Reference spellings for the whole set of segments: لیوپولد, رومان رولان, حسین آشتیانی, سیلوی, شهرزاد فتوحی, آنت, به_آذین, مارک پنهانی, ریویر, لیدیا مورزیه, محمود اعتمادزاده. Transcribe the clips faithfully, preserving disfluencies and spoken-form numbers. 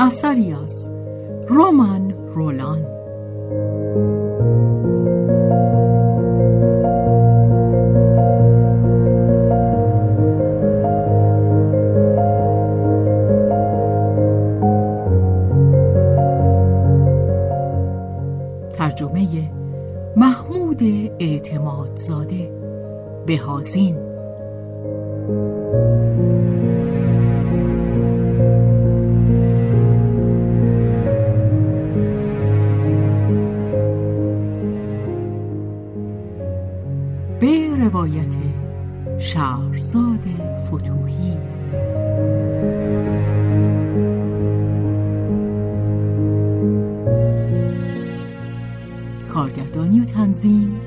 اثری از رومان رولان. ترجمه محمود اعتمادزاده بهازین. روایت شهرزاد فتوحی. کارگردانی و تنظیم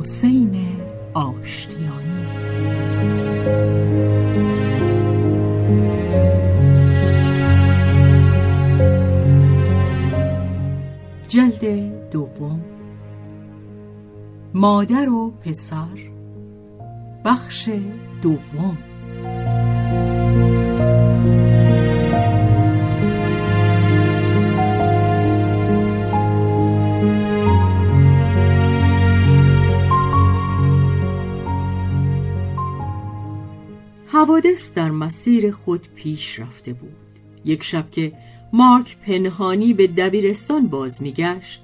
حسین آشتیانی. جلد دوم. مادر و پسر، بخش دوم. حوادث در مسیر خود پیش رفته بود. یک شب که مارک پنهانی به دبیرستان باز میگشت،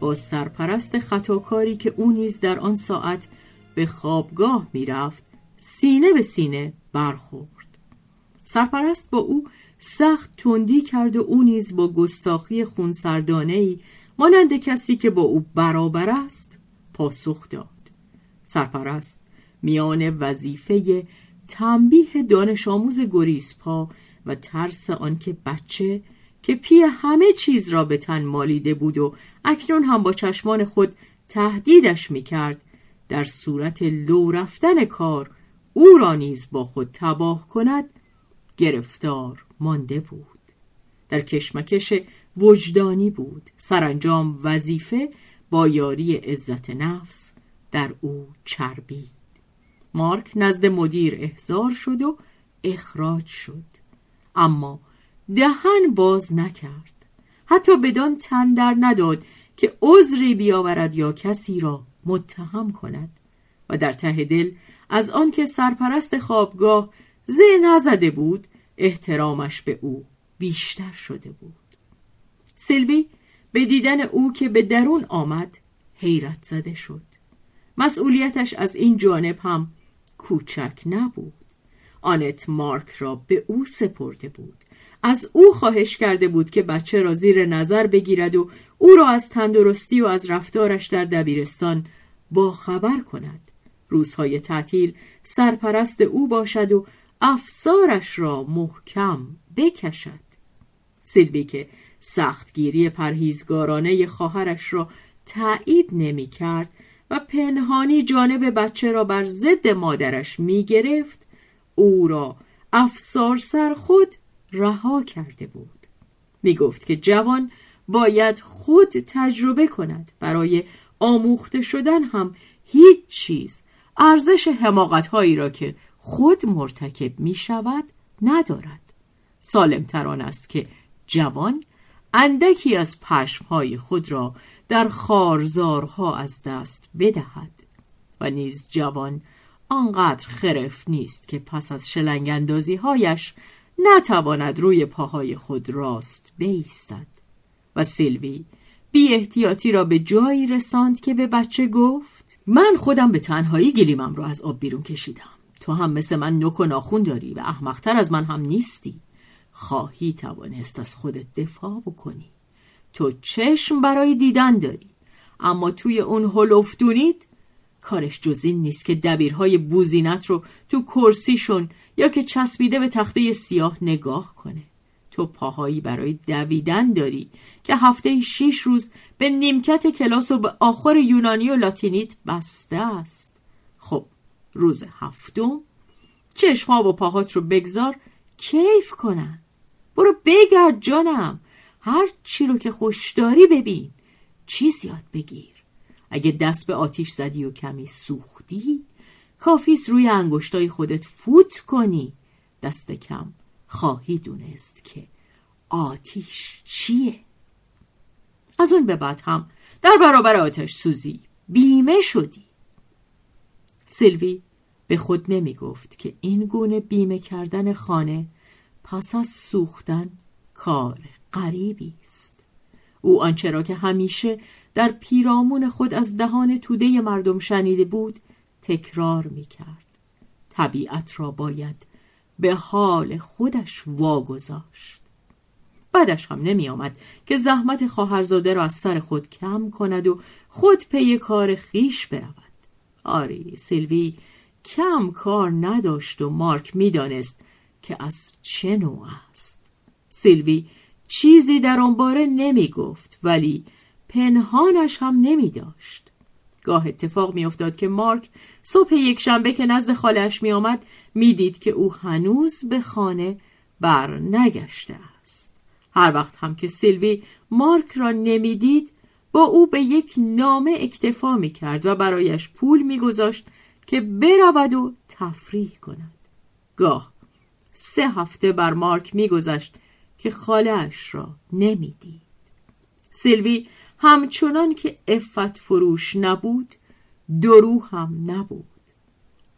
با سرپرست خطاکاری که او نیز در آن ساعت به خوابگاه میرفت سینه به سینه برخورد. سرپرست با او سخت تندی کرد و او نیز با گستاخی خونسردانه‌ای مانند کسی که با او برابر است پاسخ داد. سرپرست میان وظیفه تنبیه دانش آموز گریزپا و ترس آنکه بچه که پی همه چیز را به تن مالیده بود و اکنون هم با چشمان خود تهدیدش میکرد در صورت لو رفتن کار او را نیز با خود تباه کند، گرفتار مانده بود. در کشمکش وجدانی بود. سرانجام وظیفه با یاری عزت نفس در او چربید. مارک نزد مدیر احضار شد و اخراج شد، اما دهن باز نکرد. حتی بدان تن در نداد که عذری بیاورد یا کسی را متهم کند و در ته دل از آن که سرپرست خوابگاه زه نزده بود احترامش به او بیشتر شده بود. سیلوی به دیدن او که به درون آمد حیرت زده شد. مسئولیتش از این جانب هم کوچک نبود. آنت مارک را به او سپرده بود. از او خواهش کرده بود که بچه را زیر نظر بگیرد و او را از تندرستی و از رفتارش در دبیرستان باخبر کند. روزهای تعطیل سرپرست او باشد و افسارش را محکم بکشد. سیلوی که سختگیری پرهیزگارانه خواهرش را تأیید نمی کرد و پنهانی جانب بچه را بر ضد مادرش می گرفت، او را افسار سر خود رها کرده بود. می گفت که جوان باید خود تجربه کند. برای آموخته شدن هم هیچ چیز ارزش حماقت‌هایی را که خود مرتکب می شود ندارد. سالم‌تر آن است که جوان اندکی از پشم‌های خود را در خارزارها از دست بدهد و نیز جوان آنقدر خرف نیست که پس از شلنگ‌اندازی‌هایش نتواند روی پاهای خود راست بایستد. و سیلوی بی احتیاطی را به جایی رساند که به بچه گفت: من خودم به تنهایی گلیمم را از آب بیرون کشیدم. تو هم مثل من نوک و ناخون داری و احمقتر از من هم نیستی. خواهی توانست از خودت دفاع بکنی. تو چشم برای دیدن داری، اما توی اون هلفتونید کارش جز این نیست که دبیرهای بوزینت رو تو کرسیشون یا که چسبیده به تخته سیاه نگاه کنه. تو پاهایی برای دویدن داری که هفته شیش روز به نیمکت کلاس و به آخر یونانی و لاتینیت بسته است. خب روز هفتم چشمها و پاهات رو بگذار کیف کنن. برو بگرد جانم، هر چی رو که خوش داری ببین، چیز یاد بگیر. اگه دست به آتیش زدی و کمی سوختی، کافیست روی انگشتای خودت فوت کنی. دست کم خواهی دونست که آتیش چیه. از اون به بعد هم در برابر آتش سوزی بیمه شدی. سیلوی به خود نمی گفت که این گونه بیمه کردن خانه پس از سوختن کار غریبی است. او آنچه را که همیشه در پیرامون خود از دهان توده مردم شنیده بود تکرار می کرد. طبیعت را باید به حال خودش واگذاشت. بعدش هم نمی آمد که زحمت خواهرزاده را از سر خود کم کند و خود پی کار خیش برود. آری سیلوی کم کار نداشت و مارک می دانست که از چه نوع است. سیلوی چیزی در آن باره نمی گفت ولی پنهانش هم نمی داشت. گاه اتفاق می افتاد که مارک صبح یک شنبه که نزد خاله‌اش می آمد می دید که او هنوز به خانه بر نگشته است. هر وقت هم که سیلوی مارک را نمی دید با او به یک نامه اکتفا می کرد و برایش پول می گذاشت که برود و تفریح کند. گاه سه هفته بر مارک می گذشت که خاله‌اش را نمی دید. سیلوی همچنان که عفت فروش نبود، دورو هم نبود.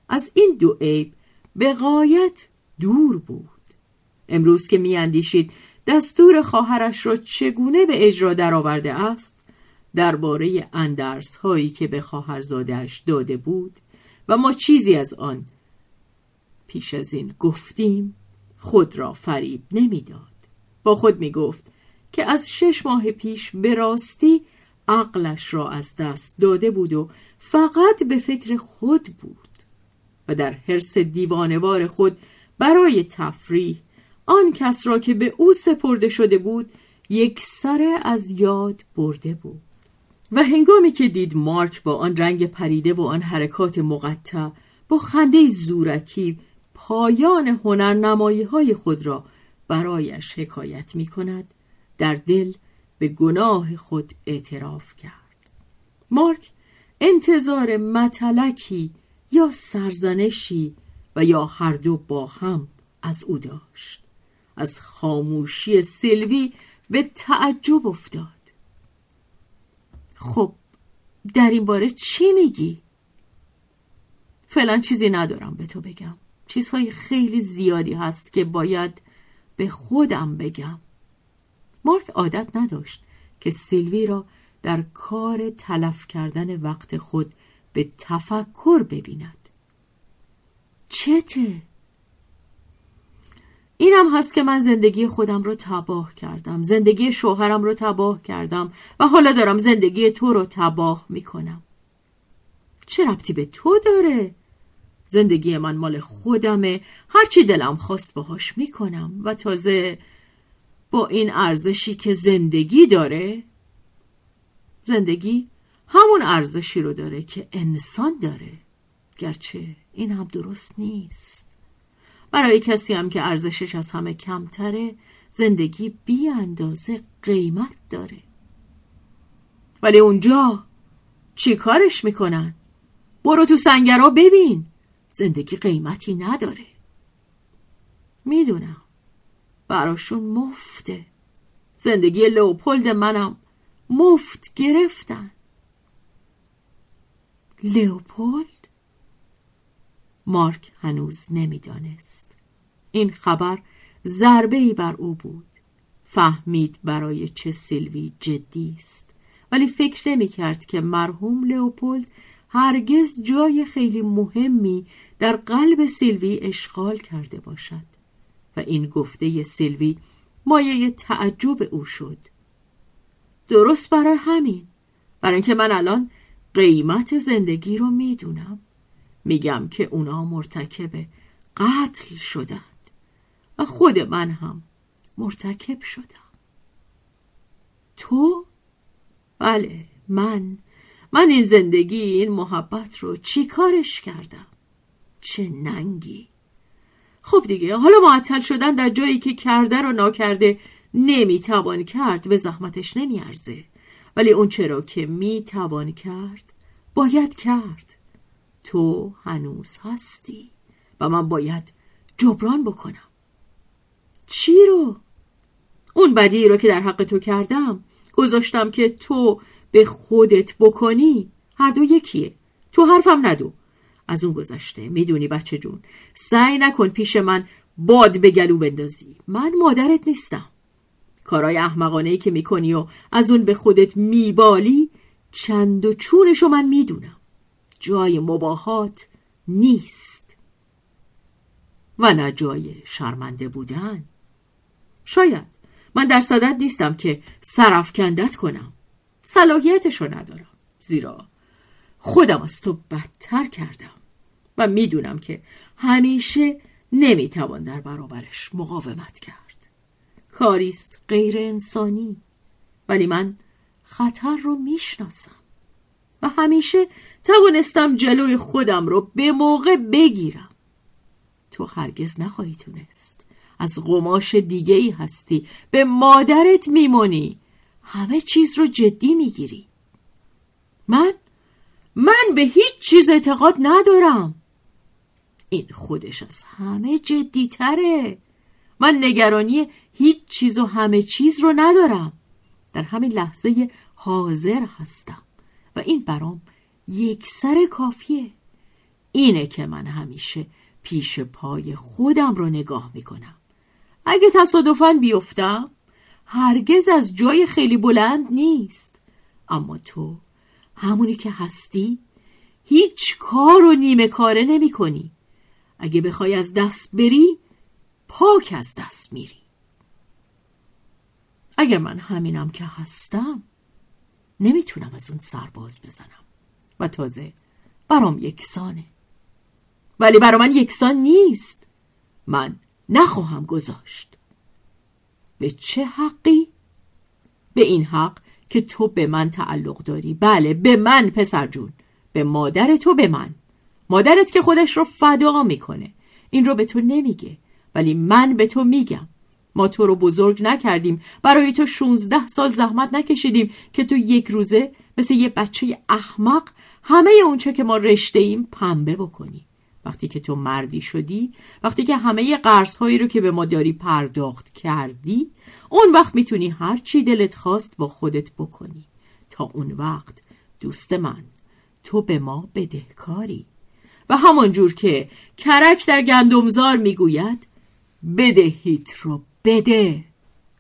از این دو عیب به غایت دور بود. امروز که می‌اندیشید دستور خواهرش را چگونه به اجرا درآورده است، درباره اندرس هایی که به خواهرزاده‌اش داده بود و ما چیزی از آن پیش از این گفتیم، خود را فریب نمی‌داد. با خود می‌گفت که از شش ماه پیش به راستی عقلش را از دست داده بود و فقط به فکر خود بود و در حرص دیوانوار خود برای تفریح آن کس را که به او سپرده شده بود یک سره از یاد برده بود. و هنگامی که دید مارک با آن رنگ پریده و آن حرکات مقطع با خنده زورکی پایان هنرنمایی های خود را برایش حکایت می کند، در دل به گناه خود اعتراف کرد. مارک انتظار متلکی یا سرزنشی و یا هر دو با هم از او داشت. از خاموشی سیلوی به تعجب افتاد. خب در این باره چی میگی؟ فعلا چیزی ندارم به تو بگم. چیزهای خیلی زیادی هست که باید به خودم بگم. مارک عادت نداشت که سیلوی را در کار تلف کردن وقت خود به تفکر ببیند. چته؟ اینم هست که من زندگی خودم رو تباه کردم، زندگی شوهرم رو تباه کردم و حالا دارم زندگی تو رو تباه میکنم. چه ربطی به تو داره؟ زندگی من مال خودمه، هرچی دلم خواست باهاش میکنم و تازه با این ارزشی که زندگی داره، زندگی همون ارزشی رو داره که انسان داره. گرچه این هم درست نیست. برای کسی هم که ارزشش از همه کمتره، زندگی بی اندازه قیمت داره. ولی اونجا چی کارش میکنن؟ برو تو سنگرها ببین، زندگی قیمتی نداره. میدونم براشون مفته. زندگی لیوپولد منم مفت گرفتن. لیوپولد؟ مارک هنوز نمیدانست. این خبر ضربه‌ای بر او بود. فهمید برای چه سیلوی جدی است، ولی فکر نمی‌کرد که مرحوم لیوپولد هرگز جای خیلی مهمی در قلب سیلوی اشغال کرده باشد و این گفته سیلوی مایه تعجب او شد. درست برای همین، برای اینکه من الان قیمت زندگی رو میدونم، میگم که اونا مرتکب قتل شدند و خود من هم مرتکب شدم. تو؟ بله، من من این زندگی، این محبت رو چی کارش کردم؟ چه ننگی؟ خب دیگه، حالا معطل شدن در جایی که کرده رو ناکرده نمیتوان کرد به زحمتش نمیارزه، ولی اون چرا که میتوان کرد باید کرد. تو هنوز هستی و من باید جبران بکنم. چی رو؟ اون بدی رو که در حق تو کردم گذاشتم که تو به خودت بکنی. هر دو یکیه، تو حرفم ندو. از اون گذشته میدونی بچه جون، سعی نکن پیش من باد به گلو بندازی. من مادرت نیستم. کارای احمقانهی که میکنی و از اون به خودت میبالی چند و چونشو من میدونم. جای مباهات نیست و نه جای شرمنده بودن. شاید من در صدد نیستم که سرافکندت کنم، صلاحیتشو ندارم، زیرا خودم از تو بدتر کردم و میدونم که همیشه نمیتوان در برابرش مقاومت کرد. کاریست غیر انسانی، ولی من خطر رو میشناسم و همیشه توانستم جلوی خودم رو به موقع بگیرم. تو هرگز نخواهی تونست. از قماش دیگه ای هستی، به مادرت میمونی، همه چیز رو جدی میگیری. من؟ من به هیچ چیز اعتقاد ندارم. این خودش از همه جدی تره. من نگرانی هیچ چیز و همه چیز رو ندارم. در همین لحظه حاضر هستم و این برام یک سر کافیه. اینه که من همیشه پیش پای خودم رو نگاه میکنم. اگه تصادفاً بیفتم هرگز از جای خیلی بلند نیست. اما تو همونی که هستی هیچ کار رو نیمه کاره نمی کنی. اگه بخوای از دست بری پاک از دست میری. اگر من همینم که هستم نمیتونم از اون سرباز بزنم و تازه برام یکسانه. ولی برا من یکسان نیست. من نخواهم گذاشت. به چه حقی؟ به این حق که تو به من تعلق داری. بله، به من پسر جون، به مادر تو، به من. مادرت که خودش رو فدا میکنه. این رو به تو نمیگه، ولی من به تو میگم. ما تو رو بزرگ نکردیم، برای تو شانزده سال زحمت نکشیدیم که تو یک روزه مثل یه بچه احمق همه اونچه که ما رشته ایم پنبه بکنی. وقتی که تو مردی شدی، وقتی که همه قرض هایی رو که به ما داری پرداخت کردی، اون وقت میتونی هر چی دلت خواست با خودت بکنی. تا اون وقت دوست من، تو به ما بدهکاری و همانجور که کرک در گندمزار میگوید بدهیت رو بده.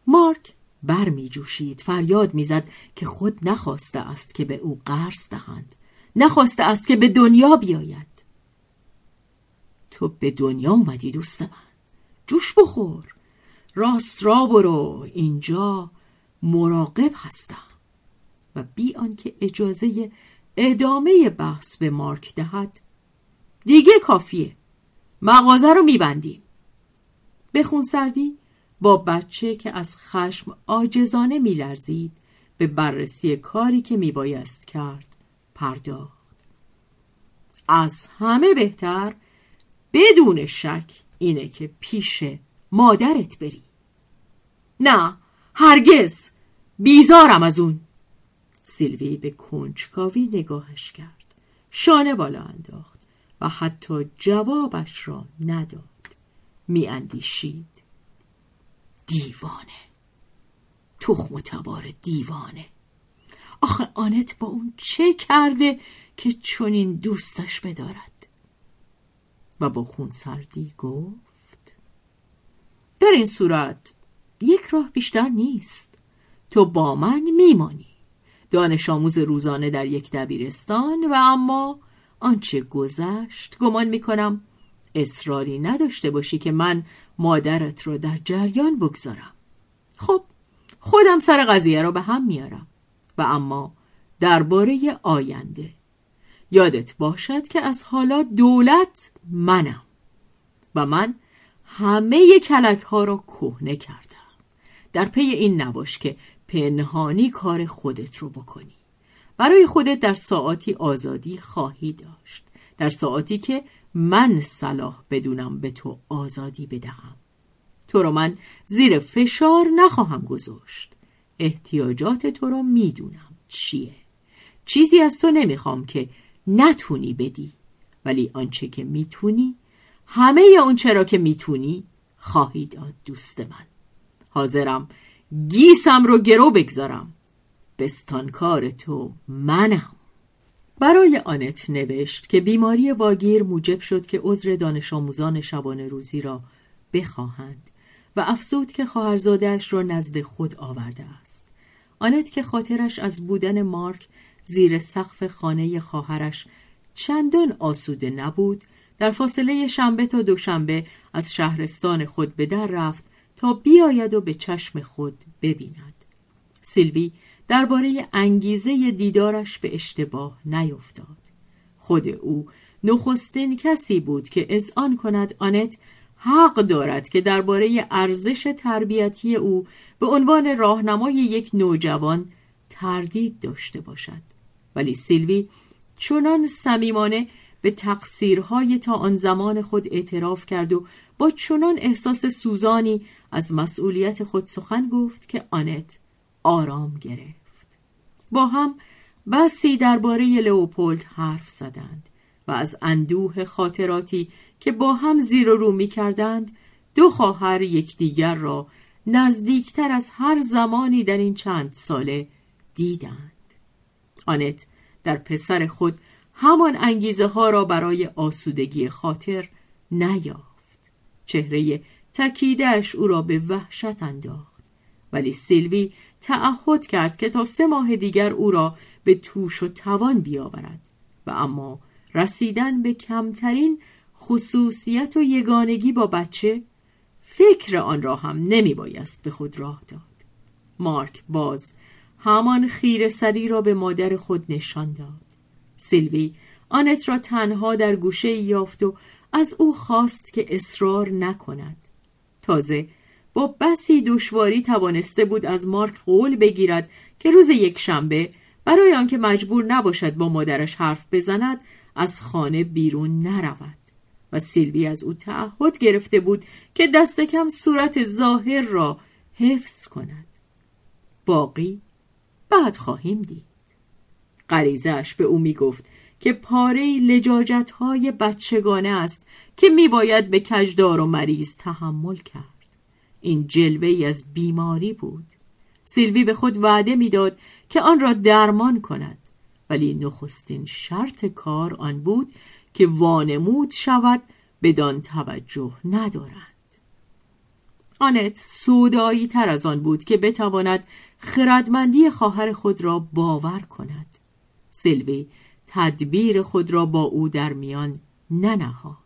مارک بر میجوشید، فریاد میزد که خود نخواسته است که به او قرض دهند، نخواسته است که به دنیا بیاید. تو به دنیا اومدی دوست من، جوش بخور، راست را برو، اینجا مراقب هستم. و بی آنکه اجازه ادامه بحث به مارک دهد، دیگه کافیه، مغازه رو میبندیم. به خونسردی با بچه که از خشم عاجزانه میلرزید به بررسی کاری که میبایست کرد پرداخت. از همه بهتر بدون شک اینه که پیش مادرت بری. نه، هرگز، بیزارم از اون. سیلوی به کنجکاوی نگاهش کرد، شانه بالا انداخت و حتی جوابش را نداد. میاندیشید دیوانه، تخم و تبار دیوانه. آخه آنت با اون چه کرده که چنین دوستش بدارد؟ و با خونسردی گفت در این صورت یک راه بیشتر نیست. تو با من میمانی، دانش آموز روزانه در یک دبیرستان. و اما آنچه گذشت گمان میکنم اصراری نداشته باشی که من مادرت رو در جریان بگذارم. خب خودم سر قضیه رو به هم میارم. و اما درباره آینده یادت باشد که از حالا دولت منم و من همه کلک ها را کهنه کردم. در پی این نباش که پنهانی کار خودت رو بکنی. برای خودت در ساعاتی آزادی خواهی داشت، در ساعاتی که من صلاح بدونم به تو آزادی بدهم. تو رو من زیر فشار نخواهم گذاشت. احتیاجات تو رو میدونم چیه. چیزی از تو نمیخوام که نتونی بدی، ولی آنچه که میتونی، همه آنچه را که میتونی خواهی داد. دوست من، حاضرم گیسم رو گرو بگذارم. بستانکار تو منم. برای آنت نوشت که بیماری واگیر موجب شد که عذر دانش آموزان شبانه روزی را بخواهند و افزود که خواهرزاده‌اش را نزد خود آورده است. آنت که خاطرش از بودن مارک زیر سقف خانه خواهرش چندان آسوده نبود، در فاصله شنبه تا دوشنبه از شهرستان خود به در رفت تا بیاید و به چشم خود ببیند. سیلوی درباره انگیزه دیدارش به اشتباه نیفتاد. خود او نخستین کسی بود که اذعان کند آنت حق دارد که درباره ارزش تربیتی او به عنوان راهنمای یک نوجوان تردید داشته باشد. ولی سیلوی چنان صمیمانه به تقصیرهای تا آن زمان خود اعتراف کرد و با چنان احساس سوزانی از مسئولیت خود سخن گفت که آنت آرام گرفت. با هم بسی درباره لیوپولد حرف زدند و از اندوه خاطراتی که با هم زیر و رو می کردند، دو خواهر یکدیگر را نزدیکتر از هر زمانی در این چند ساله دیدند. آنت در پسر خود همان انگیزه ها را برای آسودگی خاطر نیافت. چهره تکیده‌اش او را به وحشت انداخت، ولی سیلوی تعهد کرد که تا سه ماه دیگر او را به توش و توان بیاورد و اما رسیدن به کمترین خصوصیت و یگانگی با بچه، فکر آن را هم نمی بایست به خود راه داد. مارک باز همان خیره سری را به مادر خود نشان داد. سیلوی آنت را تنها در گوشه یافت و از او خواست که اصرار نکند. تازه با بسی دشواری توانسته بود از مارک قول بگیرد که روز یک شنبه برای آنکه مجبور نباشد با مادرش حرف بزند از خانه بیرون نرود و سیلوی از او تعهد گرفته بود که دست کم صورت ظاهر را حفظ کند. باقی بعد خواهیم دید. غریزه‌اش به او می گفت که پاره لجاجت‌های بچگانه است که می باید به کجدار و مریض تحمل کرد. این جلوه‌ای از بیماری بود. سیلوی به خود وعده می‌داد که آن را درمان کند، ولی نخستین شرط کار آن بود که وانمود شود بدان توجه ندارند. آنت سودایی تر از آن بود که بتواند خردمندی خواهر خود را باور کند. سیلوی تدبیر خود را با او در میان ننهاد.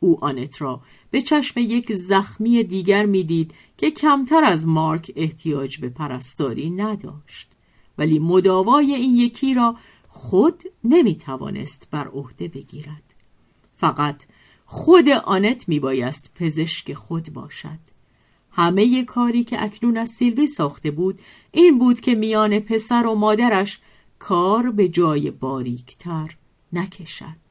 او آنت را به چشم یک زخمی دیگر میدید که کمتر از مارک احتیاج به پرستاری نداشت، ولی مداوای این یکی را خود نمیتوانست بر عهده بگیرد. فقط خود آنت میبایست پزشک خود باشد. همه ی کاری که اکنون از سیلوی ساخته بود این بود که میان پسر و مادرش کار به جای باریکتر نکشد.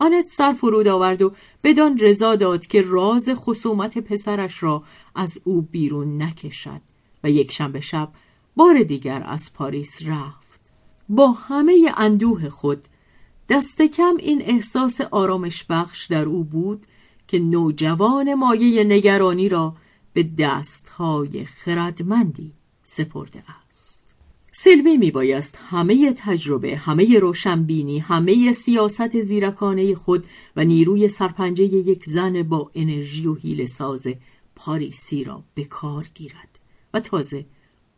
آنت سر فرود آورد و بدان رضا داد که راز خصومت پسرش را از او بیرون نکشد و یک شنبه شب بار دیگر از پاریس رفت. با همه اندوه خود دست کم این احساس آرامش بخش در او بود که نوجوان مایه نگرانی را به دستهای خردمندی سپرده است. سیلوی می بایست همه تجربه، همه روشنبینی، همه سیاست زیرکانه خود و نیروی سرپنجه یک زن با انرژی و حیله‌ساز پاریسی را به کار گیرد و تازه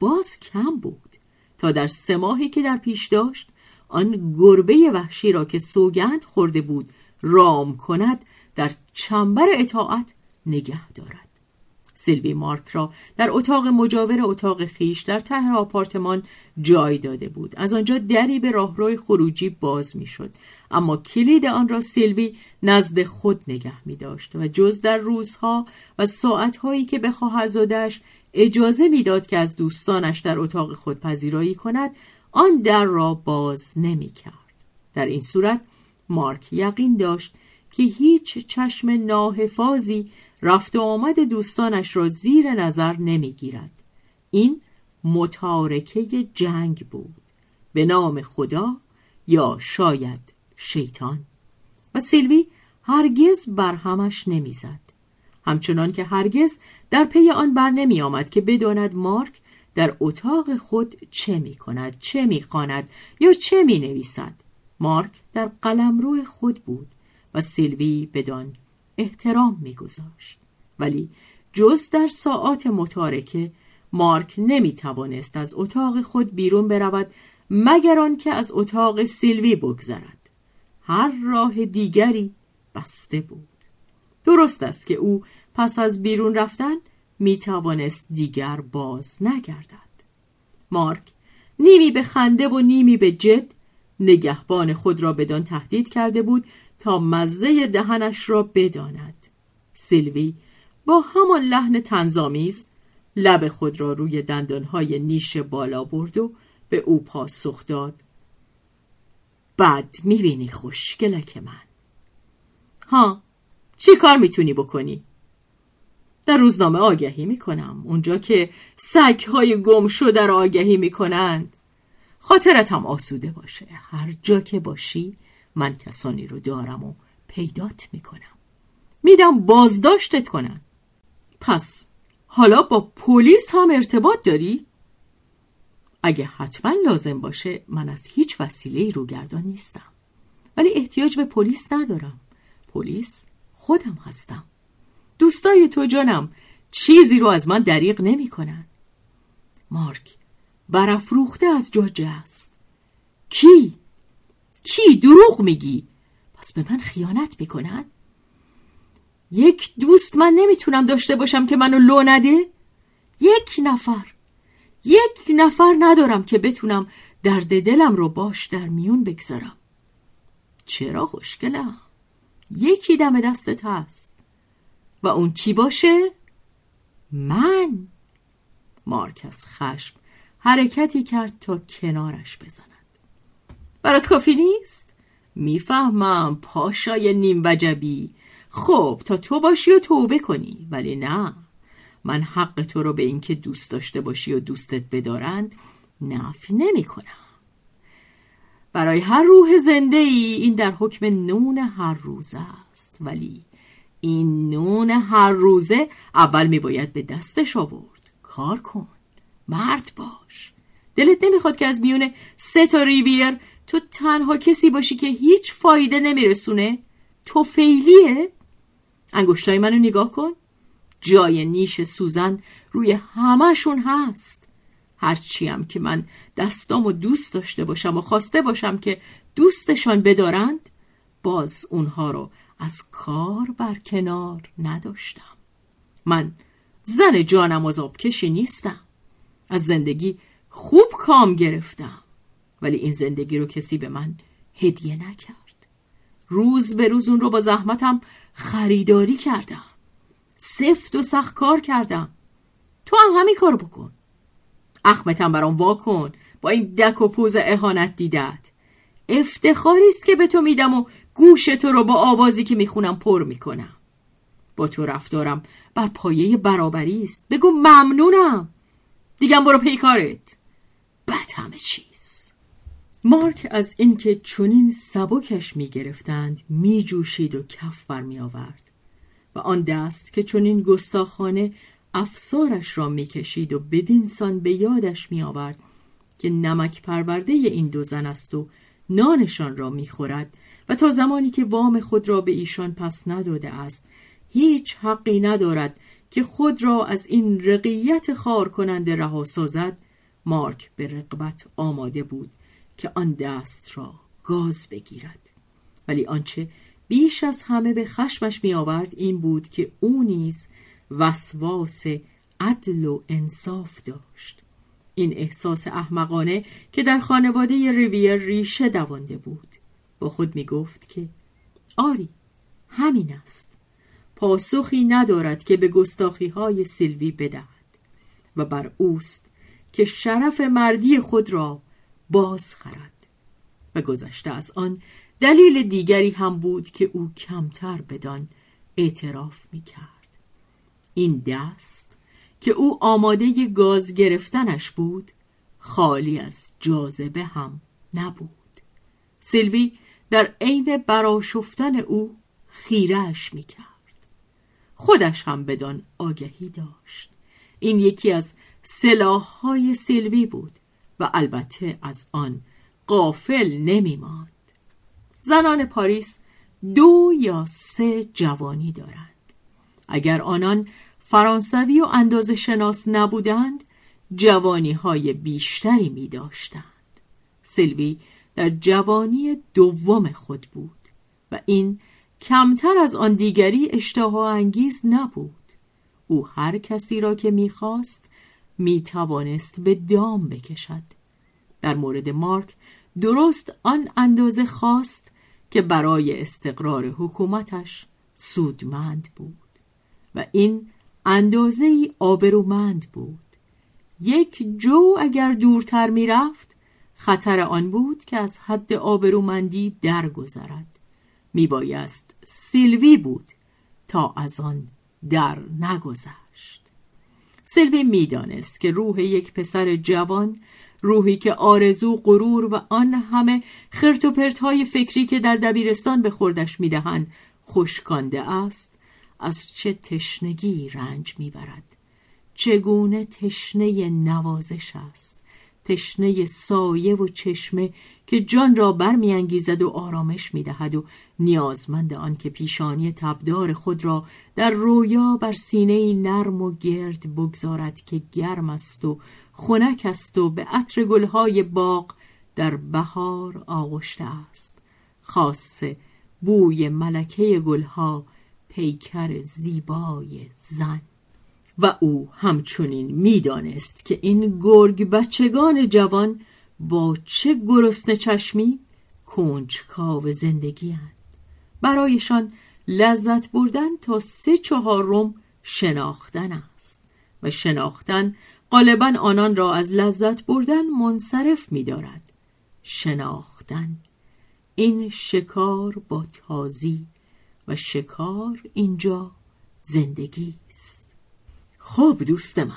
باز کم بود تا در سه ماهی که در پیش داشت آن گربه وحشی را که سوگند خورده بود رام کند، در چنبر اطاعت نگه دارد. سیلوی مارک را در اتاق مجاور اتاق خیش در ته آپارتمان جای داده بود. از آنجا دری به راهروی خروجی باز می شد، اما کلید آن را سیلوی نزد خود نگه می داشت و جز در روزها و ساعتهایی که به خواهرزاده‌اش اجازه میداد که از دوستانش در اتاق خود پذیرایی کند، آن در را باز نمی کرد. در این صورت مارک یقین داشت که هیچ چشم ناحفاظی رفت و آمد دوستانش را زیر نظر نمی گیرد. این متارکه جنگ بود، به نام خدا یا شاید شیطان. و سیلوی هرگز برهمش نمی زد، همچنان که هرگز در پی آن بر نمی آمد که بداند مارک در اتاق خود چه می کند، چه می خواند یا چه می نویسد. مارک در قلمرو خود بود و سیلوی بدان احترام می گذاشت. ولی جز در ساعات متارکه مارک نمی توانست از اتاق خود بیرون برود، مگر آنکه از اتاق سیلوی بگذرد. هر راه دیگری بسته بود. درست است که او پس از بیرون رفتن می توانست دیگر باز نگردد. مارک نیمی به خنده و نیمی به جد نگهبان خود را بدان تهدید کرده بود تا مزه دهنش را بداند. سیلوی با همان لحن طنزآمیز لب خود را روی دندانهای نیش بالا برد و به او پاسخ داد: بد میبینی خوشگلک من؟ ها، چی کار میتونی بکنی؟ در روزنامه آگهی میکنم، اونجا که سگهای گم شده را آگهی میکنند. خاطرت هم آسوده باشه، هر جا که باشی من کسانی رو دارم و پیدات میکنم، میدم بازداشتت کنن. پس حالا با پلیس هم ارتباط داری؟ اگه حتما لازم باشه، من از هیچ وسیله‌ای روگردان نیستم، ولی احتیاج به پلیس ندارم. پلیس خودم هستم. دوستای تو جانم چیزی رو از من دریغ نمی کنن. مارک برافروخته از جوجه است. کی؟ کی دروغ میگی؟ پس به من خیانت میکنن؟ یک دوست من نمیتونم داشته باشم که منو لو نده؟ یک نفر یک نفر ندارم که بتونم درد دلم رو باش در میون بگذارم. چرا خوشگلم؟ یکی دم دستت هست. و اون کی باشه؟ من. مارک از خشم حرکتی کرد تا کنارش بزند. برات کافی نیست؟ میفهمم پاشای نیم وجبی. خب تا تو باشی و توبه کنی، ولی نه، من حق تو رو به این که دوست داشته باشی و دوستت بدارند نفی نمی کنم. برای هر روح زنده ای این در حکم نون هر روزه است، ولی این نون هر روزه اول می باید به دستش آورد. کار کن، مرد باش. دلت نمیخواد که از میون سه تا ریویر تو تنها کسی باشی که هیچ فایده نمیرسونه؟ تو فیلیه؟ انگشتای منو نگاه کن، جای نیش سوزن روی همه‌شون هست. هرچی هم که من دستامو دوست داشته باشم و خواسته باشم که دوستشان بدارند، باز اونها رو از کار برکنار نداشتم. من زن جانم از آبکشی نیستم. از زندگی خوب کام گرفتم، ولی این زندگی رو کسی به من هدیه نکرد. روز به روز اون رو با زحمتم خریداری کردم. سفت و سخت کار کردم. تو هم همین کار بکن. اخمتم برام وا کن با این دک و پوز اهانت دیدت. افتخاریست که به تو میدم و گوش تو رو با آوازی که میخونم پر میکنم. با تو رفتارم بر پایه برابری است. بگو ممنونم، دیگم برو پی کارت. بعد همه چیز. مارک از اینکه چنین سبکش میگرفتند میجوشید و کف برمی آورد و آن دست که چنین گستاخانه افسارش را میکشید و بدینسان به یادش می آورد که نمک پرورده این دو زن است و نانشان را میخورد و تا زمانی که وام خود را به ایشان پس نداده است هیچ حقی ندارد که خود را از این رقیت خار کننده رها سازد. مارک به رغبت آماده بود که آن دست را گاز بگیرد، ولی آنچه بیش از همه به خشمش می آورد این بود که او نیز وسواس عدل و انصاف داشت. این احساس احمقانه که در خانواده ریویر ریشه دوانده بود. با خود می گفت که آری، همین است. پاسخی ندارد که به گستاخی های سیلوی بدهد. و بر اوست که شرف مردی خود را باز خرد. و گذشته از آن دلیل دیگری هم بود که او کمتر بدان اعتراف می کرد. این دست که او آماده گاز گرفتنش بود خالی از جاذبه هم نبود. سیلوی در عین برآشفتن او خیره‌اش می کرد. خودش هم بدان آگهی داشت. این یکی از سلاح‌های سیلوی بود و البته از آن غافل نمی ماند. زنان پاریس دو یا سه جوانی دارند. اگر آنان فرانسوی و اندازه‌شناس نبودند جوانی‌های بیشتری می داشتند. سیلوی در جوانی دوم خود بود و این کمتر از آن دیگری اشتها انگیز نبود. او هر کسی را که می‌خواست می‌توانست به دام بکشد. در مورد مارک درست آن اندازه خواست که برای استقرار حکومتش سودمند بود و این اندازه‌ای آبرومند بود. یک جو اگر دورتر می‌رفت خطر آن بود که از حد آبرومندی درگذرد. میبایست سیلوی بود تا از آن در نگذشت. سیلوی میدانست که روح یک پسر جوان، روحی که آرزو، غرور و آن همه خرت و پرت‌های فکری که در دبیرستان به خوردش میدهند خشکانده است، از چه تشنگی رنج میبرد. چگونه تشنه نوازش است، تشنه سایه و چشمه که جان را برمی‌انگیزد و آرامش می‌دهد و نیازمند آن که پیشانی تبدار خود را در رویا بر سینه‌ای نرم و گرد بگذارد که گرم است و خنک است و به عطر گل‌های باغ در بهار آغشته است. خاصه بوی ملکه گل‌ها، پیکر زیبای زن. و او همچنین می‌دانست که این گرگ بچگان جوان با چه گرسنه چشمی کنجکاو زندگی اند. برایشان لذت بردن تا سه چهارم شناختن است و شناختن غالباً آنان را از لذت بردن منصرف می‌دارد. شناختن، این شکار با تازی و شکار اینجا زندگی است. خب دوست من،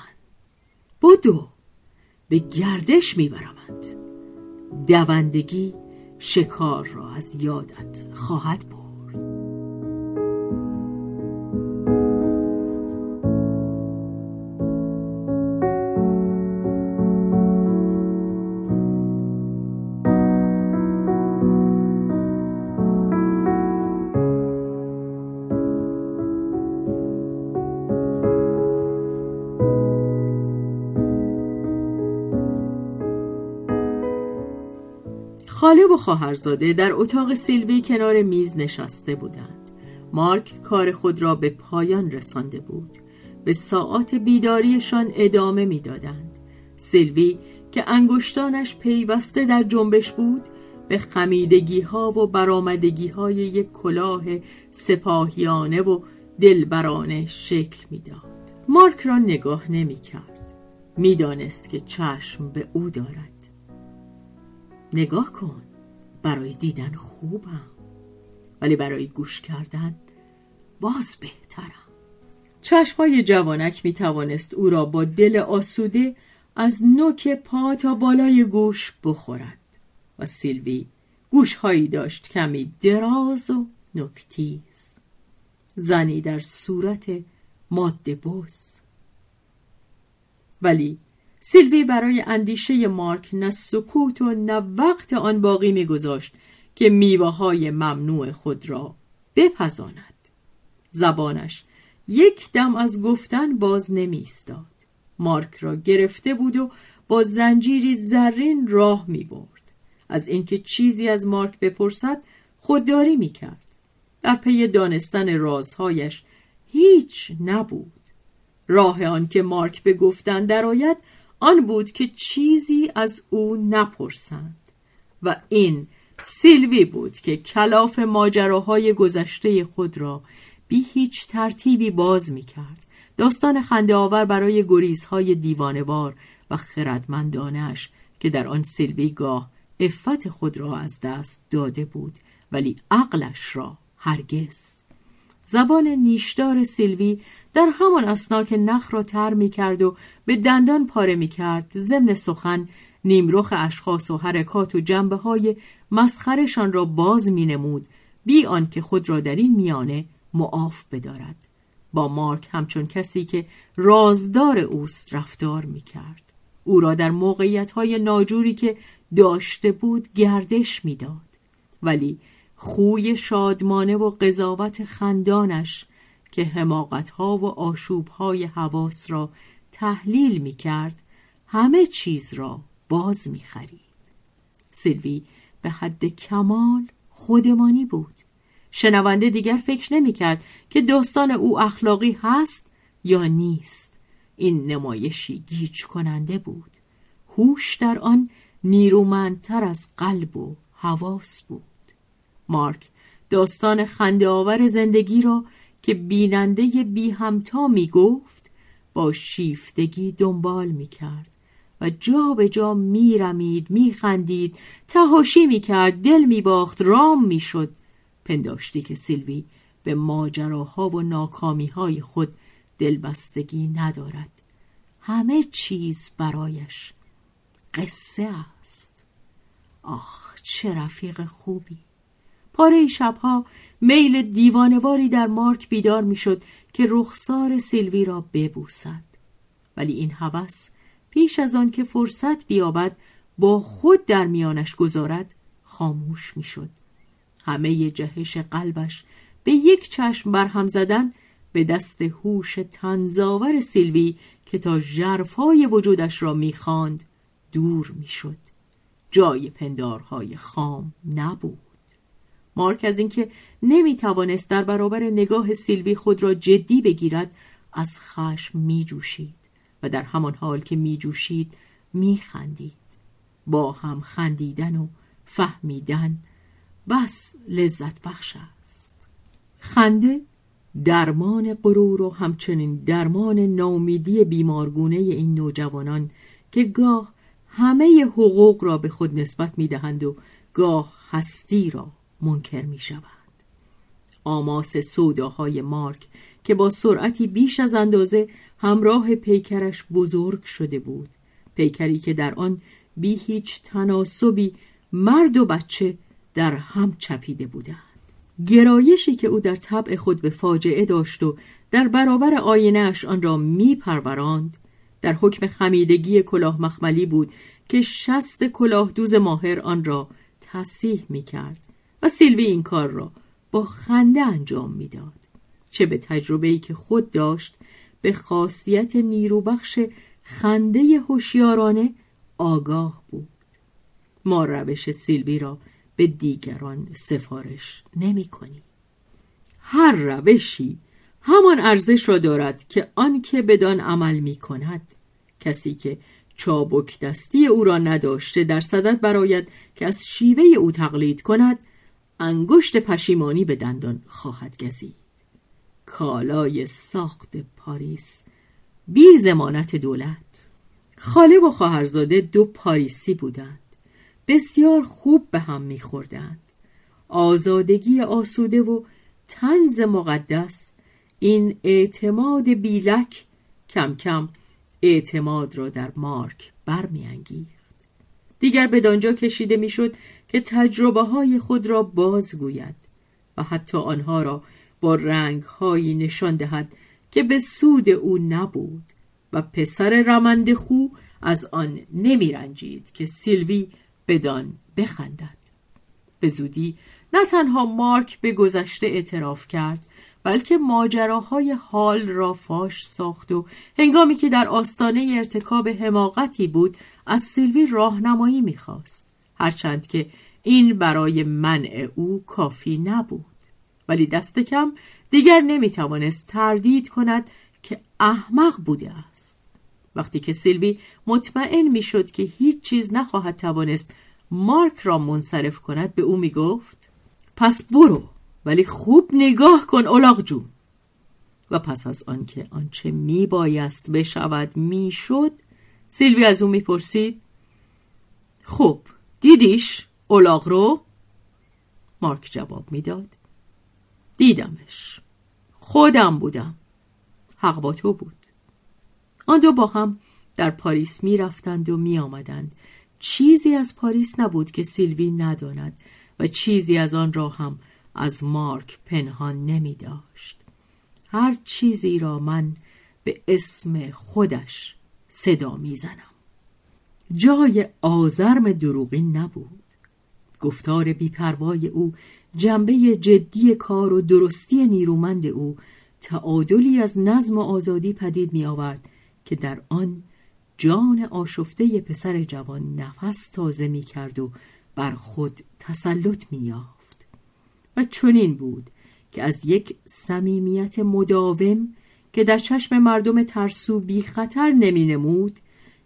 بدو به گردش میبرمت. دوندگی شکار را از یادت خواهد برد. خاله و خواهرزاده در اتاق سیلوی کنار میز نشسته بودند. مارک کار خود را به پایان رسانده بود. به ساعات بیداریشان ادامه می دادند. سیلوی که انگشتانش پیوسته در جنبش بود، به خمیدگی ها و برآمدگی های یک کلاه سپاهیانه و دلبرانه شکل می داد. مارک را نگاه نمی کرد. می دانست که چشم به او دارد. نگاه کن، برای دیدن خوبم ولی برای گوش کردن باز بهترم. چشمای جوانک می توانست او را با دل آسوده از نوک پا تا بالای گوش بخورد و سیلوی گوشهایی داشت کمی دراز و نکتیز. زنی در صورت ماده بوس. ولی سیلوی برای اندیشه مارک نه سکوت و نه وقت آن باقی می‌گذاشت که میوه‌های ممنوع خود را بپزاند. زبانش یک دم از گفتن باز نمی‌ایستاد. مارک را گرفته بود و با زنجیری زرین راه می‌برد. از اینکه چیزی از مارک بپرسد خودداری می‌کرد. در پی دانستن رازهایش هیچ نبود. راه آن که مارک به گفتن درآید آن بود که چیزی از او نپرسند و این سیلوی بود که کلاف ماجراهای گذشته خود را بی هیچ ترتیبی باز می کرد. داستان خنده آور برای گریزهای دیوانوار و خردمندانش که در آن سیلوی گاه عفت خود را از دست داده بود ولی عقلش را هرگز. زبان نیشدار سیلوی در همان اثنا که نخ را تر می کرد و به دندان پاره می کرد، ضمن سخن نیمرخ اشخاص و حرکات و جنبه های مسخرشان را باز می نمود بی آنکه خود را در این میانه معاف بدارد. با مارک همچون کسی که رازدار اوست رفتار می کرد. او را در موقعیت های ناجوری که داشته بود گردش می داد. ولی خوی شادمانه و قضاوت خندانش که حماقت ها و آشوب های حواس را تحلیل می کرد همه چیز را باز می خرید. سیلوی به حد کمال خودمانی بود. شنونده دیگر فکر نمی کرد که داستان او اخلاقی هست یا نیست. این نمایشی گیج کننده بود. هوش در آن نیرومندتر از قلب و حواس بود. مارک داستان خنده آور زندگی را که بیننده بی همتا می گفت با شیفتگی دنبال می کرد و جا به جا می رمید، می خندید، تحاشی می کرد، دل می باخت، رام می شد. پنداشتی که سیلوی به ماجراها و ناکامیهای خود دلبستگی ندارد. همه چیز برایش قصه است. آخ چه رفیق خوبی! پاره شبها میل دیوانواری در مارک بیدار می شد که رخسار سیلوی را ببوسد. ولی این هوس پیش از آن که فرصت بیابد با خود در میانش گذارد خاموش می شد. همه جهش قلبش به یک چشم برهم زدن به دست هوش طنزآور سیلوی که تا ژرفای وجودش را می‌خواند دور می‌شد. جای پندارهای خام نبود. مارک از اینکه نمی‌توانست در برابر نگاه سیلوی خود را جدی بگیرد از خشم می‌جوشید و در همان حال که می‌جوشید می‌خندید. با هم خندیدن و فهمیدن بس لذت بخش است. خنده درمان غرور و همچنین درمان ناامیدی بیمارگونه این نوجوانان که گاه همه حقوق را به خود نسبت می‌دهند و گاه هستی را منکر می‌شوند. آماس سوداهای مارک که با سرعتی بیش از اندازه همراه پیکرش بزرگ شده بود، پیکری که در آن بی هیچ تناسبی مرد و بچه در هم چپیده بودند. گرایشی که او در طبع خود به فاجعه داشت و در برابر آینه اش آن را می پروراند در حکم خمیدگی کلاه مخملی بود که شست کلاه دوز ماهر آن را تصحیح می کرد و سیلوی این کار را با خنده انجام می داد. چه به تجربه‌ای که خود داشت به خاصیت نیروبخش خنده هوشیارانه آگاه بود. ما روش سیلوی را به دیگران سفارش نمی کنی. هر روشی همان ارزش را دارد که آن که بدان عمل می کند. کسی که چابک دستی او را نداشته در صدد براید که از شیوه او تقلید کند انگشت پشیمانی به دندان خواهد گزید. کالای ساخت پاریس بی ضمانت دولت. خاله و خواهرزاده دو پاریسی بودند. بسیار خوب به هم می‌خوردند. آزادگی آسوده و طنز مقدس، این اعتماد بیلک کم کم اعتماد را در مارک برمی‌انگیخت. دیگر بدانجا کشیده می‌شد که تجربه‌های خود را بازگوید و حتی آنها را با رنگ‌هایی نشان دهد که به سود او نبود و پسر رمنده خو از آن نمی‌رنجید که سیلوی بدان بخندد. به زودی نه تنها مارک به گذشته اعتراف کرد بلکه ماجراهای حال را فاش ساخت و هنگامی که در آستانه ارتکاب حماقتی بود از سیلوی راهنمایی می‌خواست، هرچند که این برای منع او کافی نبود. ولی دست کم دیگر نمی‌توانست تردید کند که احمق بوده است. وقتی که سیلوی مطمئن می شد که هیچ چیز نخواهد توانست مارک را منصرف کند به او می گفت پس برو ولی خوب نگاه کن الاغ جون. و پس از آنکه آنچه می بایست بشود می شد، سیلوی از اون می پرسید: خب دیدیش اولاغ رو؟ مارک جواب می داد: دیدمش، خودم بودم، حق با تو بود. آن دو با هم در پاریس می رفتند و می آمدند. چیزی از پاریس نبود که سیلوی نداند و چیزی از آن را هم از مارک پنهان نمی داشت. هر چیزی را من به اسم خودش صدا می زنم. جای آزرم دروغین نبود. گفتار بیپروای او، جنبه جدی کار و درستی نیرومند او، تعادلی از نظم و آزادی پدید می آورد که در آن جان آشفته پسر جوان نفس تازه می کرد و بر خود تسلط می یافت. و چنین بود که از یک صمیمیت مداوم که در چشم مردم ترسو بی خطر نمی نمود،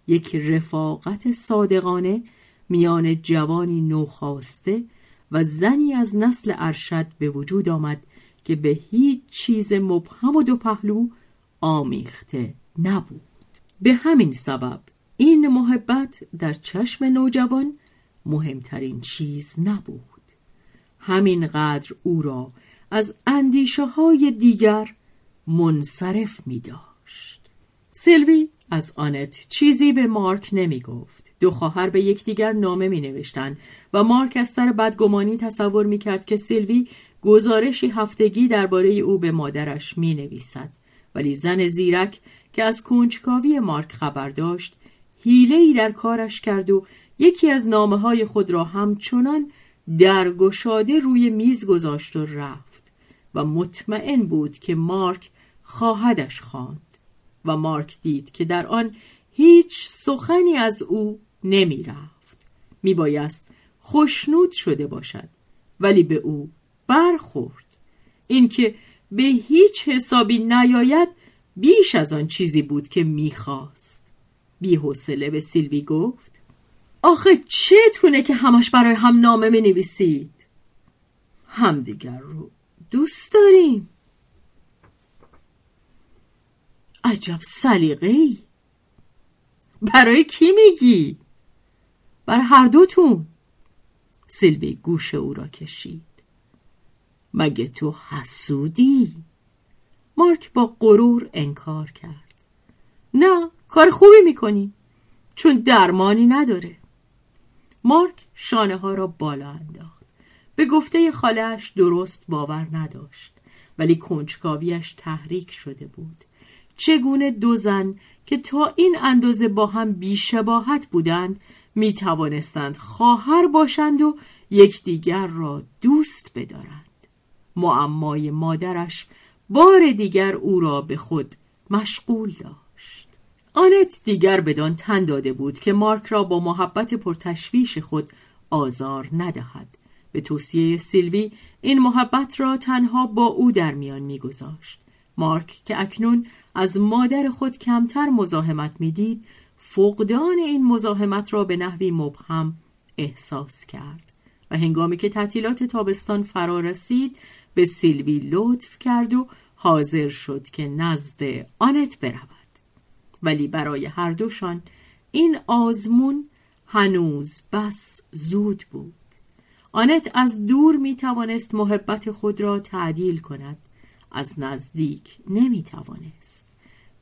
یک رفاقت صادقانه میان جوانی نوخاسته و زنی از نسل ارشد به وجود آمد که به هیچ چیز مبهم و دو پهلو آمیخته نبود. به همین سبب این محبت در چشم نوجوان مهمترین چیز نبود. همینقدر او را از اندیشه های دیگر منصرف می داشت. سیلوی از آنت چیزی به مارک نمی گفت. دو خواهر به یکدیگر نامه می نوشتند و مارک از سر بدگمانی تصور می کرد که سیلوی گزارشی هفتگی درباره او به مادرش می نویسد. ولی زن زیرک که از کنجکاوی مارک خبر داشت، حیله‌ای در کارش کرد و یکی از نامه‌های خود را همچنان درگشاده روی میز گذاشت و رفت و مطمئن بود که مارک خواهدش خواند. و مارک دید که در آن هیچ سخنی از او نمی رفت. می بایست خوشنود شده باشد، ولی به او برخورد. اینکه به هیچ حسابی نیاید بیش از آن چیزی بود که میخواست. بی حوصله به سیلوی گفت: آخه چه تونه که همش برای هم نامه می نویسید؟ همدیگر رو دوست داریم. عجب سلیقه‌ای. برای کی میگی؟ برای هر دوتون. سیلوی گوش او را کشید. مگه تو حسودی؟ مارک با غرور انکار کرد: نه، کار خوبی میکنی، چون درمانی نداره. مارک شانه ها را بالا انداخت. به گفته خاله‌اش درست باور نداشت، ولی کنجکاویش تحریک شده بود. چگونه دو زن که تا این اندازه با هم بیشباهت بودند می توانستند خواهر باشند و یکدیگر را دوست بدارند؟ معمای مادرش بار دیگر او را به خود مشغول داشت. آنت دیگر بدان تن داده بود که مارک را با محبت پرتشویش خود آزار ندهد. به توصیه سیلوی این محبت را تنها با او در میان می‌گذاشت. مارک که اکنون از مادر خود کمتر مزاحمت می‌دید، فقدان این مزاحمت را به نحوی مبهم احساس کرد و هنگامی که تعطیلات تابستان فرا رسید، به سیلوی لطف کرد و حاضر شد که نزد آنت برود. ولی برای هر دوشان این آزمون هنوز بس زود بود. آنت از دور می توانست محبت خود را تعدیل کند، از نزدیک نمی توانست.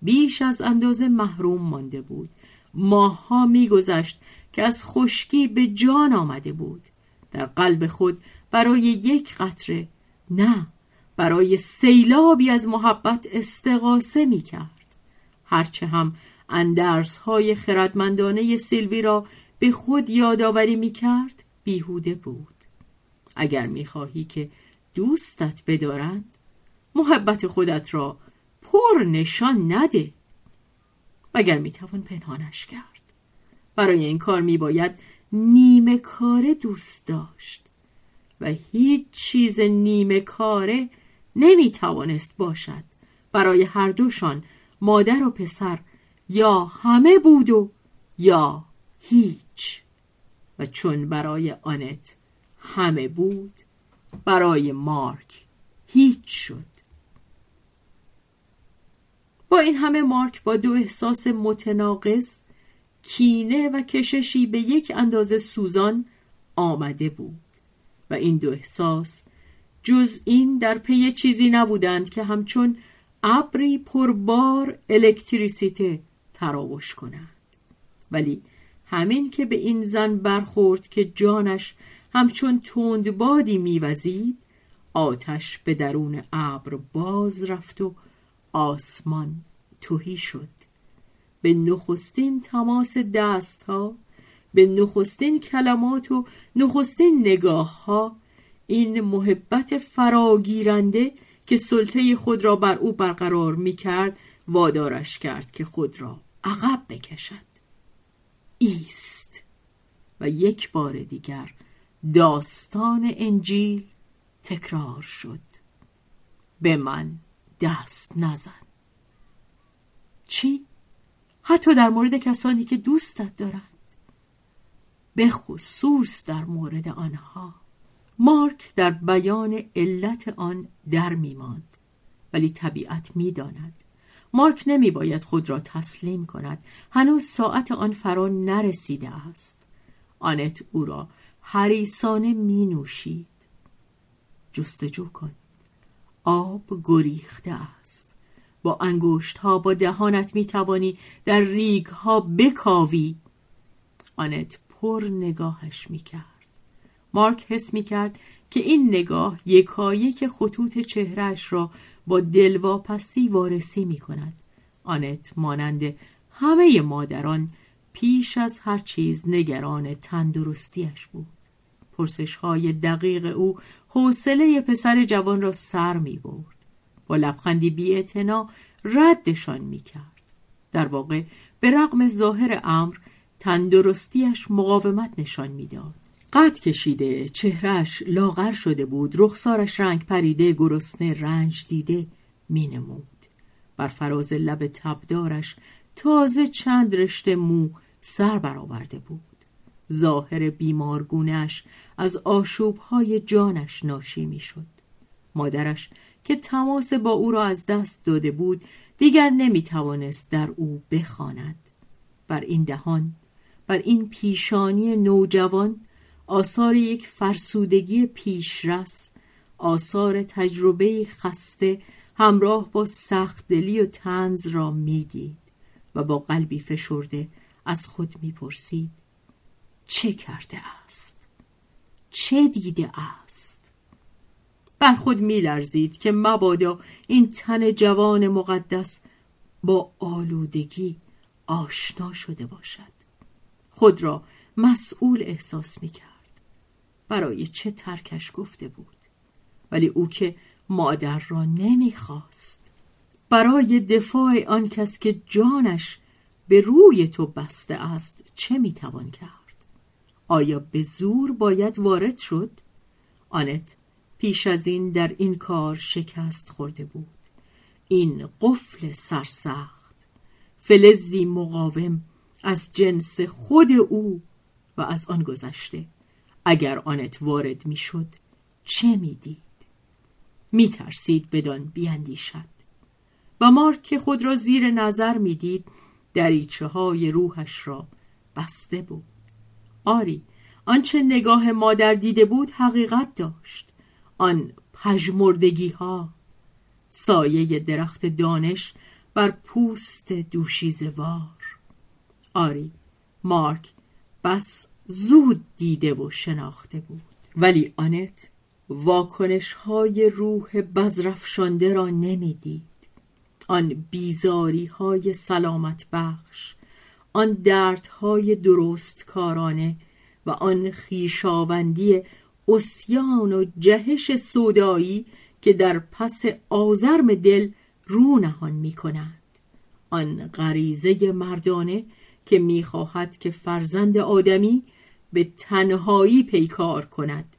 بیش از اندازه محروم مانده بود. ماه‌ها می گذشت که از خشکی به جان آمده بود. در قلب خود برای یک قطره، نه، برای سیلابی از محبت استغاثه می کرد. هرچه هم اندرزهای خردمندانه سیلوی را به خود یادآوری می کرد، بیهوده بود. اگر می خواهی که دوستت بدارند، محبت خودت را پر نشان نده. مگر می توان پنهانش کرد؟ برای این کار می باید نیمه کاره دوست داشت و هیچ چیز نیمه کاره نمی توانست باشد. برای هر دوشان مادر و پسر یا همه بود و یا هیچ. و چون برای آنت همه بود، برای مارک هیچ شد. با این همه مارک با دو احساس متناقض، کینه و کششی به یک اندازه سوزان آمده بود و این دو احساس جز این در پی چیزی نبودند که همچون ابری پربار الکتریسیته تراوش کنند. ولی همین که به این زن برخورد که جانش همچون تندبادی میوزید، آتش به درون ابر باز رفت و آسمان تهی شد. به نخستین تماس دستها، به نخستین کلمات و نخستین نگاهها، این محبت فراگیرنده که سلطه خود را بر او برقرار می‌کرد وادارش کرد که خود را عقب بکشد. ایست. و یک بار دیگر داستان انجیل تکرار شد. به من دست نزن. چی؟ حتی در مورد کسانی که دوستت دارند، به خصوص در مورد آنها. مارک در بیان علت آن در می‌ماند، ولی طبیعت می‌داند. مارک نمی‌باید خود را تسلیم کند. هنوز ساعت آن فرا نرسیده است. آنت او را حریصانه می‌نوشید. جستجو کن. آب گریخته است. با انگشت‌ها، با دهانت می‌توانی در ریگ‌ها بکاوی. آنت پر نگاهش می‌کرد. مارک حس می‌کرد که این نگاه یکایک خطوط چهرهش را با دلواپسی وارسی می‌کند. آنت مانند همه مادران پیش از هر چیز نگران تندرستیش بود. پرسش‌های دقیق او حوصله پسر جوان را سر می‌برد. با لبخندی بی‌اعتنا ردشان می‌کرد. در واقع به رغم ظاهر امر تندرستیش مقاومت نشان می‌داد. قد کشیده، چهرهش لاغر شده بود، رخسارش رنگ پریده، گرسنه، رنج دیده مینمود. بر فراز لب تبدارش تازه چند رشته مو سر برآورده بود. ظاهر بیمارگونه‌اش از آشوب‌های جانش ناشی می‌شد. مادرش که تماس با او را از دست داده بود، دیگر نمی‌توانست در او بخواند. بر این دهان، بر این پیشانی نوجوان، آثار یک فرسودگی پیشرس، آثار تجربه خسته همراه با سخت‌دلی و طنز را میدید و با قلبی فشرده از خود میپرسید چه کرده است؟ چه دیده است؟ بر خود میلرزید که مبادا این تن جوان مقدس با آلودگی آشنا شده باشد. خود را مسئول احساس میکرد. برای چه ترکش گفته بود؟ ولی او که مادر را نمیخواست، برای دفاع آن کس که جانش به روی تو بسته است چه میتوان کرد؟ آیا به زور باید وارد شد؟ آنت پیش از این در این کار شکست خورده بود. این قفل سرسخت، فلزی مقاوم از جنس خود او و از آن گذشته، اگر آنت وارد می شد چه می دید؟ می ترسید بدان بیندیشد. و مارک که خود را زیر نظر می دید، دریچه های روحش را بسته بود. آری، آنچه نگاه مادر دیده بود حقیقت داشت. آن پژمردگی ها، سایه درخت دانش بر پوست دوشیزه‌وار. آری، مارک بس زود دیده و شناخته بود. ولی آنت واکنش‌های روح بزرفشانده را نمی‌دید. آن بیزاری‌های سلامت بخش، آن دردهای درست کارانه و آن خیشاوندی عصیان و جهش سودایی که در پس آزرم دل رو نهان می‌کنند. آن غریزه مردانه که میخواهد که فرزند آدمی به تنهایی پیکار کند،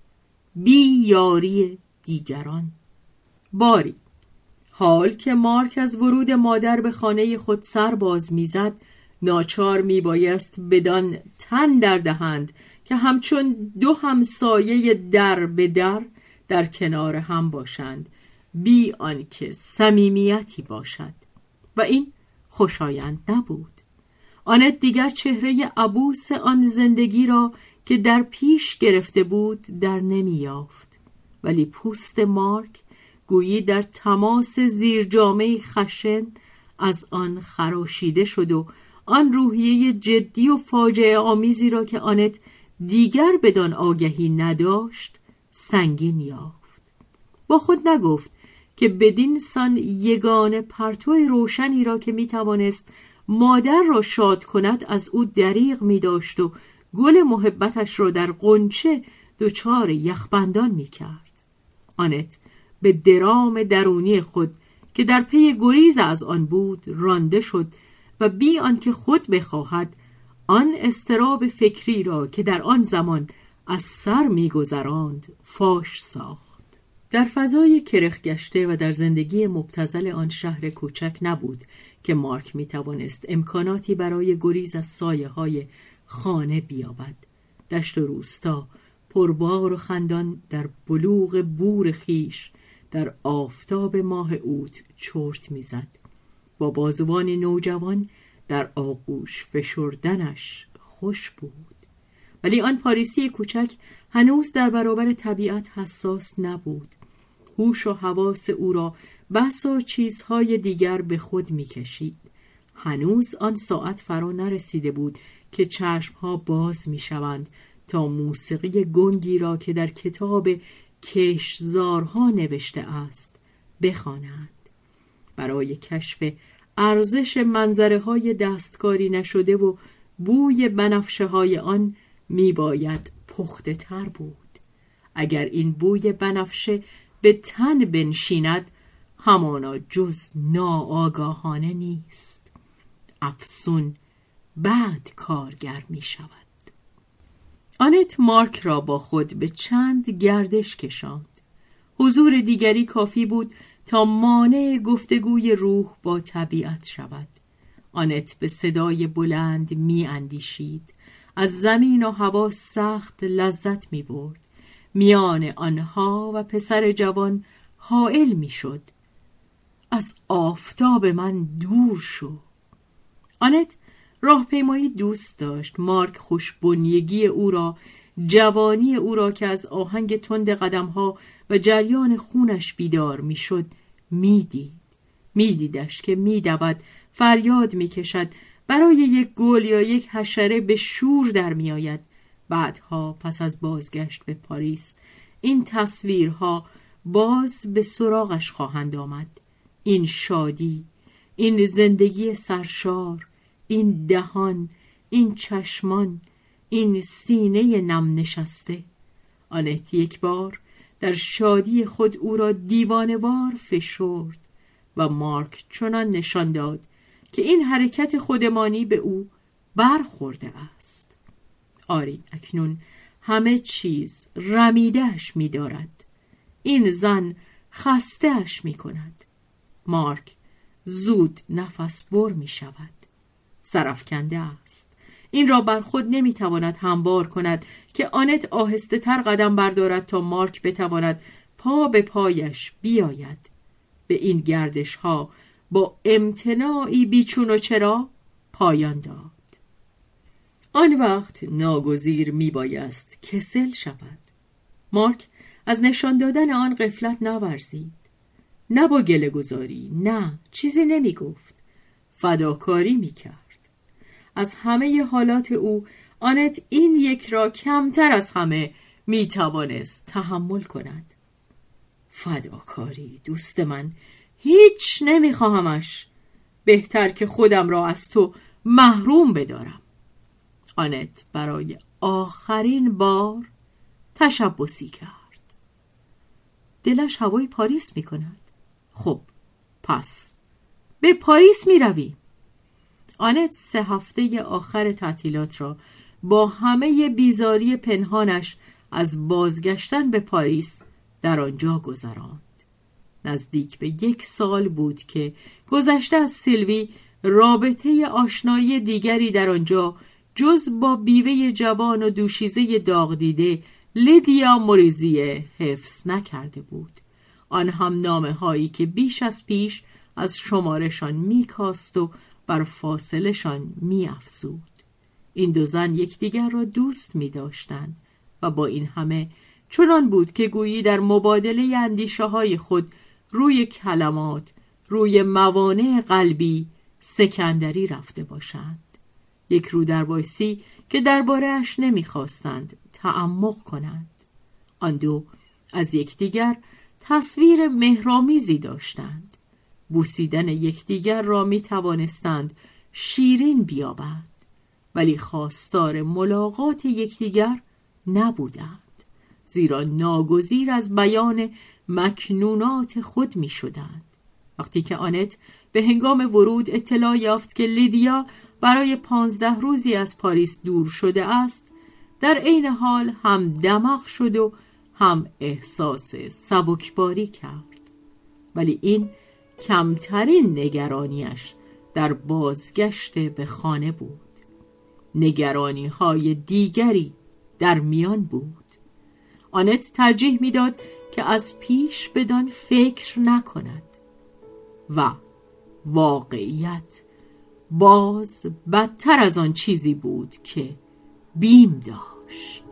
بی یاری دیگران. باری، حال که مارک از ورود مادر به خانه خود سر باز میزد، ناچار میبایست بدان تن در دهند که همچون دو همسایه در به در در کنار هم باشند، بی آنکه صمیمیتی باشد. و این خوشایند نبود. آنت دیگر چهره عبوس آن زندگی را که در پیش گرفته بود در نمی‌یافت، ولی پوست مارک گویی در تماس زیر جامه خشن از آن خراشیده شد و آن روحیه جدی و فاجعه آمیزی را که آنت دیگر بدان آگهی نداشت سنگین یافت. با خود نگفت که بدین سان یگان پرتو روشنی را که می توانست مادر را شاد کند از او دریغ می داشت و گل محبتش را در غنچه دچار یخبندان می کرد. آنت به درام درونی خود که در پی گریز از آن بود رانده شد و بی آنکه خود بخواهد آن اضطراب فکری را که در آن زمان از سر می‌گذراند فاش ساخت. در فضای کرخ گشته و در زندگی مبتذل آن شهر کوچک نبود که مارک می‌توانست امکاناتی برای گریز از سایه‌های خانه بیابد. دشت و روستا پربار و خندان در بلوغ بور خیش در آفتاب ماه اوت چرت می‌زد. با بازوان نوجوان در آغوش فشردنش خوش بود، ولی آن پاریسی کوچک هنوز در برابر طبیعت حساس نبود. هوش و حواس او را بسا چیزهای دیگر به خود می‌کشید. هنوز آن ساعت فرا نرسیده بود که چشم‌ها باز می‌شوند تا موسیقی گنگی را که در کتاب کشزارها نوشته است بخوانند. برای کشف ارزش منظره‌های دستکاری نشده و بوی بنفشه‌های آن می‌باید پخته‌تر بود. اگر این بوی بنفشه به تن بنشیند همانا جز ناآگاهانه نیست. افسون بعد کارگر می‌شود. آنت مارک را با خود به چند گردش کشاند. حضور دیگری کافی بود تا مانع گفتگوی روح با طبیعت شود. آنت به صدای بلند می اندیشید. از زمین و هوا سخت لذت می برد. میان آنها و پسر جوان حائل می شد. از آفتاب من دور شو. آنت راهپیمایی دوست داشت. مارک خوشبنیگی او را، جوانی او را که از آهنگ تند قدمها و جریان خونش بیدار می شد می دید. می دیدش که می دود، فریاد می کشد، برای یک گل یا یک حشره به شور در می آید. بعدها پس از بازگشت به پاریس این تصویرها باز به سراغش خواهند آمد. این شادی، این زندگی سرشار، این دهان، این چشمان، این سینه نم نشسته. آنت یک بار در شادی خود او را دیوانه‌وار فشرد و مارک چنان نشان داد که این حرکت خودمانی به او برخورده است. آری اکنون همه چیز رمیدهش می دارد. این زن خستهش می کند. مارک زود نفس بر می شود. سرفکنده است. این را بر خود نمیتواند هموار کند که آنت آهسته تر قدم بردارد تا مارک بتواند پا به پایش بیاید. به این گردش ها با امتناعی بیچون و چرا پایان داد. آن وقت ناگزیر میبایست کسل شود. مارک از نشان دادن آن غفلت نورزید. نه با گله گذاری، نه چیزی نمیگفت. فداکاری میکرد. از همه حالات او آنت این یک را کمتر از همه می توانست تحمل کند. فداکاری دوست من، هیچ نمی خواهمش. بهتر که خودم را از تو محروم بدارم. آنت برای آخرین بار تشبثی کرد. دلش هوای پاریس می کند. خب پس به پاریس می رویم. آنت سه هفته آخر تعطیلات را با همه بیزاری پنهانش از بازگشتن به پاریس در آنجا گذراند. نزدیک به یک سال بود که گذشته از سیلوی رابطه آشنایی دیگری در آنجا جز با بیوه جوان و دوشیزه داغ دیده لیدیا مورزیه حفظ نکرده بود. آن هم نامه هایی که بیش از پیش از شمارشان میکاست و بر فاصلشان میافزود. این دو زن یکدیگر را دوست می‌داشتند و با این همه چنان بود که گویی در مبادله اندیشه‌های خود روی کلمات، روی موانع قلبی سکندری رفته باشند. یک رو در بایسی که درباره اش نمی‌خواستند تعمق کنند. آن دو از یکدیگر تصویر مهرامیزی داشتند. بوسیدن یکدیگر را می توانستند شیرین بیابند، ولی خواستار ملاقات یکدیگر نبودند، زیرا ناگزیر از بیان مکنونات خود می شدند. وقتی که آنت به هنگام ورود اطلاع یافت که لیدیا برای پانزده روزی از پاریس دور شده است، در عین حال هم دماغ شد و هم احساس سبکباری کرد، ولی این کمترین نگرانیش در بازگشت به خانه بود. نگرانی های دیگری در میان بود. آنت ترجیح میداد که از پیش بدان فکر نکند و واقعیت باز بدتر از آن چیزی بود که بیم داشت.